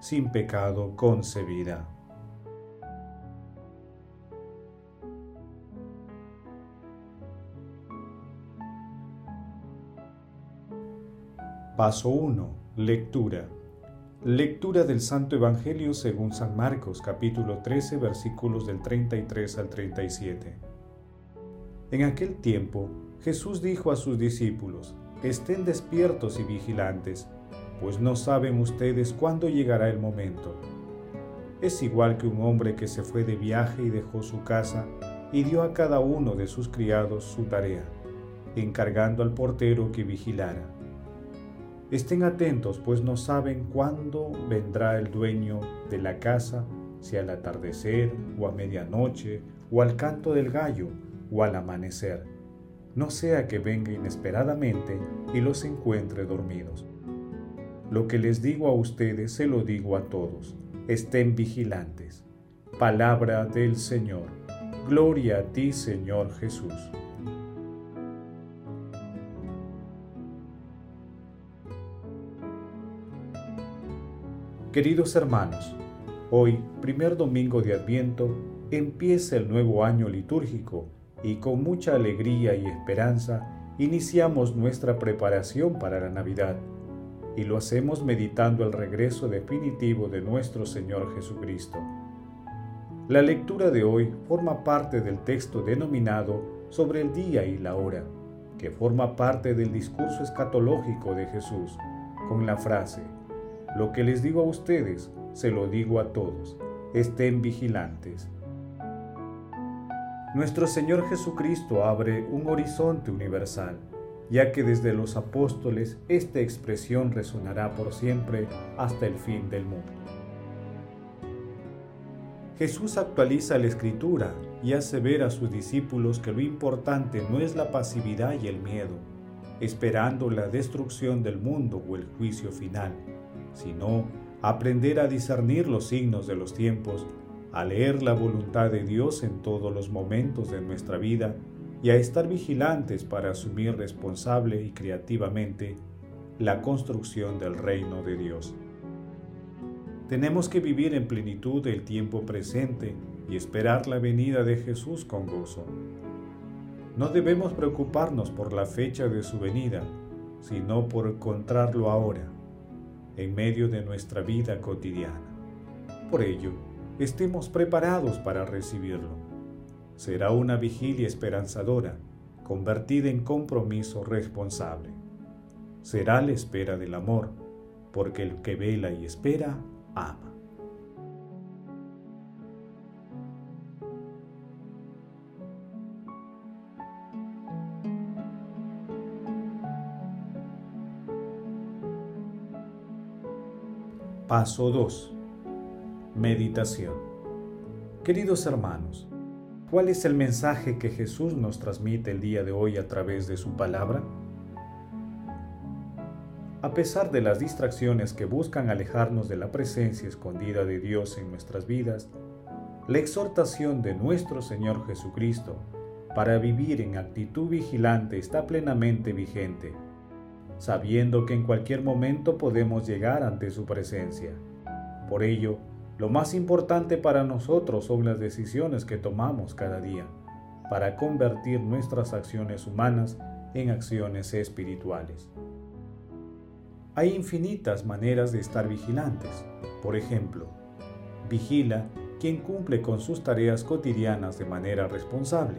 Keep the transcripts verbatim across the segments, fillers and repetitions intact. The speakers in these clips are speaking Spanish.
sin pecado concebida. Paso uno. Lectura. Lectura del Santo Evangelio según San Marcos, capítulo trece, versículos del treinta y tres al treinta y siete. En aquel tiempo, Jesús dijo a sus discípulos: «Estén despiertos y vigilantes, pues no saben ustedes cuándo llegará el momento. Es igual que un hombre que se fue de viaje y dejó su casa y dio a cada uno de sus criados su tarea, encargando al portero que vigilara. Estén atentos, pues no saben cuándo vendrá el dueño de la casa, si al atardecer, o a medianoche, o al canto del gallo, o al amanecer. No sea que venga inesperadamente y los encuentre dormidos. Lo que les digo a ustedes, se lo digo a todos. Estén vigilantes». Palabra del Señor. Gloria a ti, Señor Jesús. Queridos hermanos, hoy, primer domingo de Adviento, empieza el nuevo año litúrgico y con mucha alegría y esperanza iniciamos nuestra preparación para la Navidad, y lo hacemos meditando el regreso definitivo de nuestro Señor Jesucristo. La lectura de hoy forma parte del texto denominado Sobre el día y la hora, que forma parte del discurso escatológico de Jesús, con la frase: «Lo que les digo a ustedes, se lo digo a todos. Estén vigilantes». Nuestro Señor Jesucristo abre un horizonte universal, ya que desde los apóstoles esta expresión resonará por siempre hasta el fin del mundo. Jesús actualiza la Escritura y hace ver a sus discípulos que lo importante no es la pasividad y el miedo, esperando la destrucción del mundo o el juicio final, sino aprender a discernir los signos de los tiempos, a leer la voluntad de Dios en todos los momentos de nuestra vida y a estar vigilantes para asumir responsable y creativamente la construcción del reino de Dios. Tenemos que vivir en plenitud el tiempo presente y esperar la venida de Jesús con gozo. No debemos preocuparnos por la fecha de su venida, sino por encontrarlo ahora, en medio de nuestra vida cotidiana. Por ello, estemos preparados para recibirlo. Será una vigilia esperanzadora, convertida en compromiso responsable. Será la espera del amor, porque el que vela y espera, ama. Paso dos. Meditación. Queridos hermanos, ¿cuál es el mensaje que Jesús nos transmite el día de hoy a través de su palabra? A pesar de las distracciones que buscan alejarnos de la presencia escondida de Dios en nuestras vidas, la exhortación de nuestro Señor Jesucristo para vivir en actitud vigilante está plenamente vigente, sabiendo que en cualquier momento podemos llegar ante su presencia. Por ello, lo más importante para nosotros son las decisiones que tomamos cada día, para convertir nuestras acciones humanas en acciones espirituales. Hay infinitas maneras de estar vigilantes. Por ejemplo, vigila quien cumple con sus tareas cotidianas de manera responsable.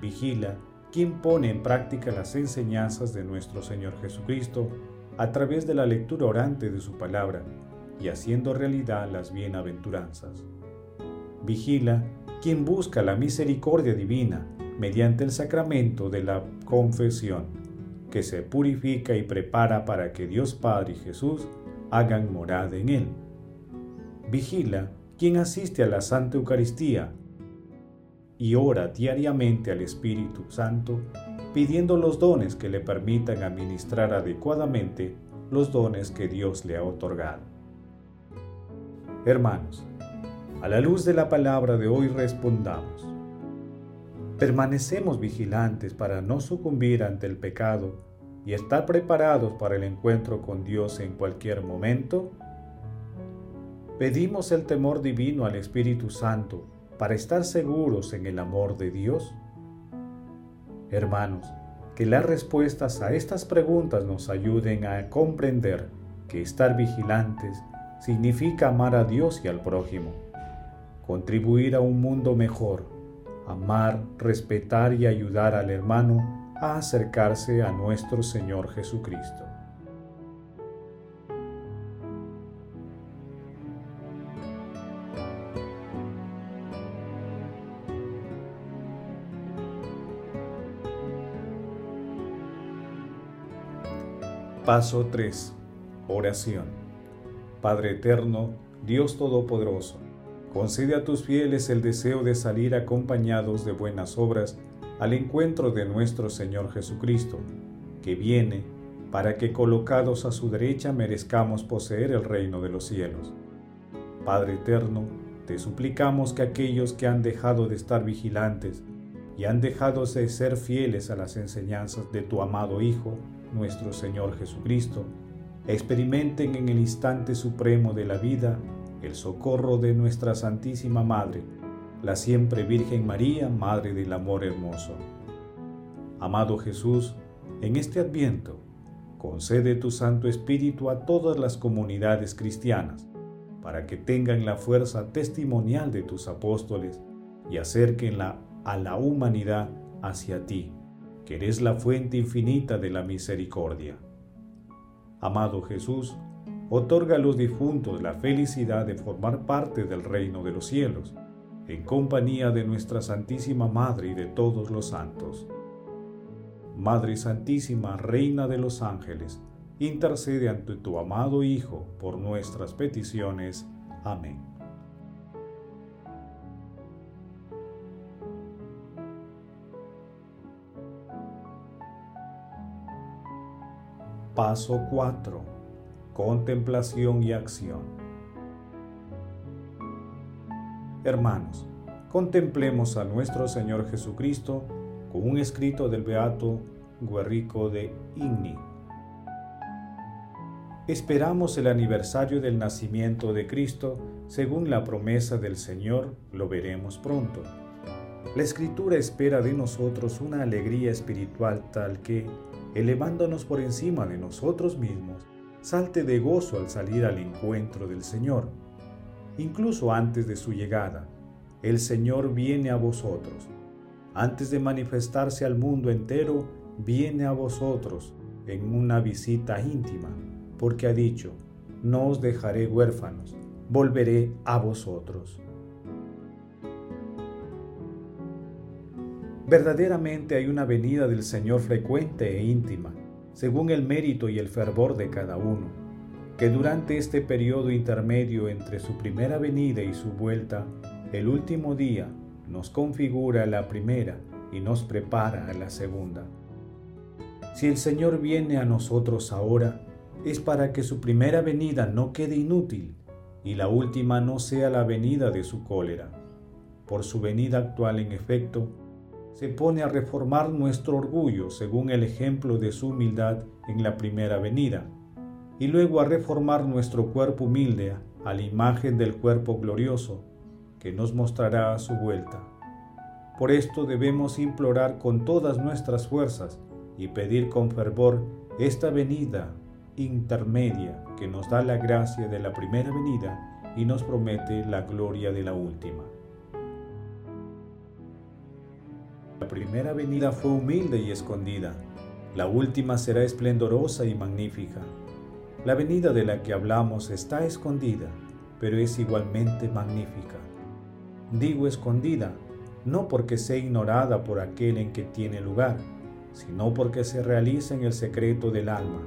Vigila quien pone en práctica las enseñanzas de nuestro Señor Jesucristo a través de la lectura orante de su palabra y haciendo realidad las bienaventuranzas. Vigila quien busca la misericordia divina mediante el sacramento de la confesión, que se purifica y prepara para que Dios Padre y Jesús hagan morada en él. vigila quien asiste a la Santa Eucaristía y ora diariamente al Espíritu Santo pidiendo los dones que le permitan administrar adecuadamente los dones que Dios le ha otorgado. Hermanos, a la luz de la palabra de hoy respondamos. Permanecemos vigilantes para no sucumbir ante el pecado y estar preparados para el encuentro con Dios en cualquier momento. Pedimos el temor divino al Espíritu Santo para estar seguros en el amor de Dios. Hermanos, que las respuestas a estas preguntas nos ayuden a comprender que estar vigilantes significa amar a Dios y al prójimo, contribuir a un mundo mejor, amar, respetar y ayudar al hermano a acercarse a nuestro Señor Jesucristo. Paso tres. Oración. Padre eterno, Dios todopoderoso, concede a tus fieles el deseo de salir acompañados de buenas obras al encuentro de nuestro Señor Jesucristo, que viene para que colocados a su derecha merezcamos poseer el reino de los cielos. Padre eterno, te suplicamos que aquellos que han dejado de estar vigilantes y han dejado de ser fieles a las enseñanzas de tu amado Hijo, nuestro Señor Jesucristo, experimenten en el instante supremo de la vida el socorro de nuestra Santísima Madre, la siempre Virgen María, Madre del Amor Hermoso. Amado Jesús, en este Adviento, concede tu Santo Espíritu a todas las comunidades cristianas, para que tengan la fuerza testimonial de tus apóstoles y acérquenla a la humanidad hacia ti, que eres la fuente infinita de la misericordia. Amado Jesús, otorga a los difuntos la felicidad de formar parte del reino de los cielos, en compañía de nuestra Santísima Madre y de todos los santos. Madre Santísima, Reina de los Ángeles, intercede ante tu amado Hijo por nuestras peticiones. Amén. Paso cuatro. Contemplación y acción. Hermanos, contemplemos a nuestro Señor Jesucristo con un escrito del beato Guerrico de Igni. Esperamos el aniversario del nacimiento de Cristo, según la promesa del Señor, lo veremos pronto. La Escritura espera de nosotros una alegría espiritual tal que, elevándonos por encima de nosotros mismos, salte de gozo al salir al encuentro del Señor. Incluso antes de su llegada, el Señor viene a vosotros. Antes de manifestarse al mundo entero, viene a vosotros en una visita íntima, porque ha dicho, no os dejaré huérfanos, volveré a vosotros. Verdaderamente hay una venida del Señor frecuente e íntima, según el mérito y el fervor de cada uno, que durante este periodo intermedio entre su primera venida y su vuelta, el último día nos configura a la primera y nos prepara a la segunda. Si el Señor viene a nosotros ahora, es para que su primera venida no quede inútil y la última no sea la venida de su cólera. Por su venida actual, en efecto, se pone a reformar nuestro orgullo según el ejemplo de su humildad en la primera venida, y luego a reformar nuestro cuerpo humilde a la imagen del cuerpo glorioso que nos mostrará a su vuelta. Por esto debemos implorar con todas nuestras fuerzas y pedir con fervor esta venida intermedia que nos da la gracia de la primera venida y nos promete la gloria de la última. La primera venida fue humilde y escondida, la última será esplendorosa y magnífica. La venida de la que hablamos está escondida, pero es igualmente magnífica. Digo escondida, no porque sea ignorada por aquel en que tiene lugar, sino porque se realiza en el secreto del alma,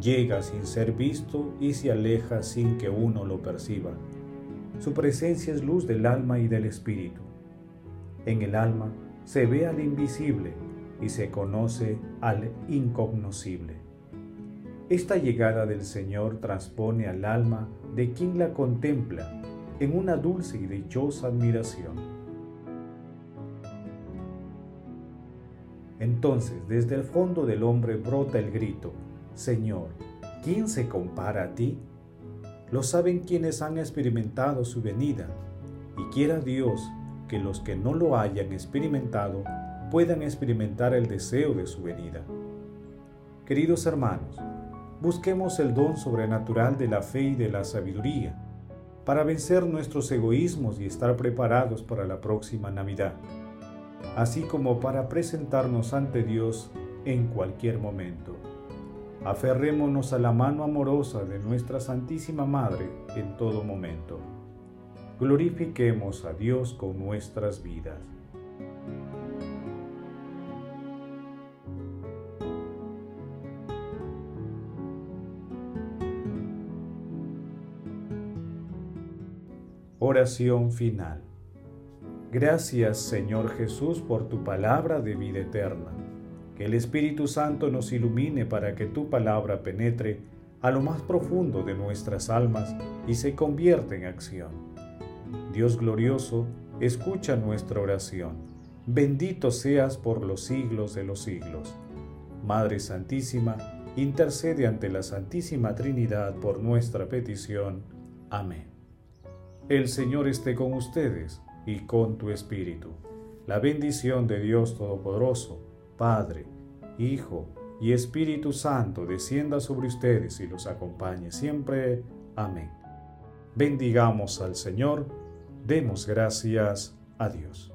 llega sin ser visto y se aleja sin que uno lo perciba, Su presencia es luz del alma y del espíritu. En el alma se ve al invisible y se conoce al incognoscible. Esta llegada del Señor transpone al alma de quien la contempla en una dulce y dichosa admiración. Entonces, desde el fondo del hombre brota el grito: Señor, ¿quién se compara a ti? Lo saben quienes han experimentado su venida, y quiera Dios que los que no lo hayan experimentado puedan experimentar el deseo de su venida. Queridos hermanos, busquemos el don sobrenatural de la fe y de la sabiduría para vencer nuestros egoísmos y estar preparados para la próxima Navidad, así como para presentarnos ante Dios en cualquier momento. Aferrémonos a la mano amorosa de nuestra Santísima Madre en todo momento. Glorifiquemos a Dios con nuestras vidas. Oración final. Gracias, Señor Jesús, por tu palabra de vida eterna. Que el Espíritu Santo nos ilumine para que tu palabra penetre a lo más profundo de nuestras almas y se convierta en acción. Dios glorioso, escucha nuestra oración. Bendito seas por los siglos de los siglos. Madre Santísima, intercede ante la Santísima Trinidad por nuestra petición. Amén. El Señor esté con ustedes y con tu espíritu. La bendición de Dios Todopoderoso, Padre, Hijo y Espíritu Santo, descienda sobre ustedes y los acompañe siempre. Amén. Bendigamos al Señor, demos gracias a Dios.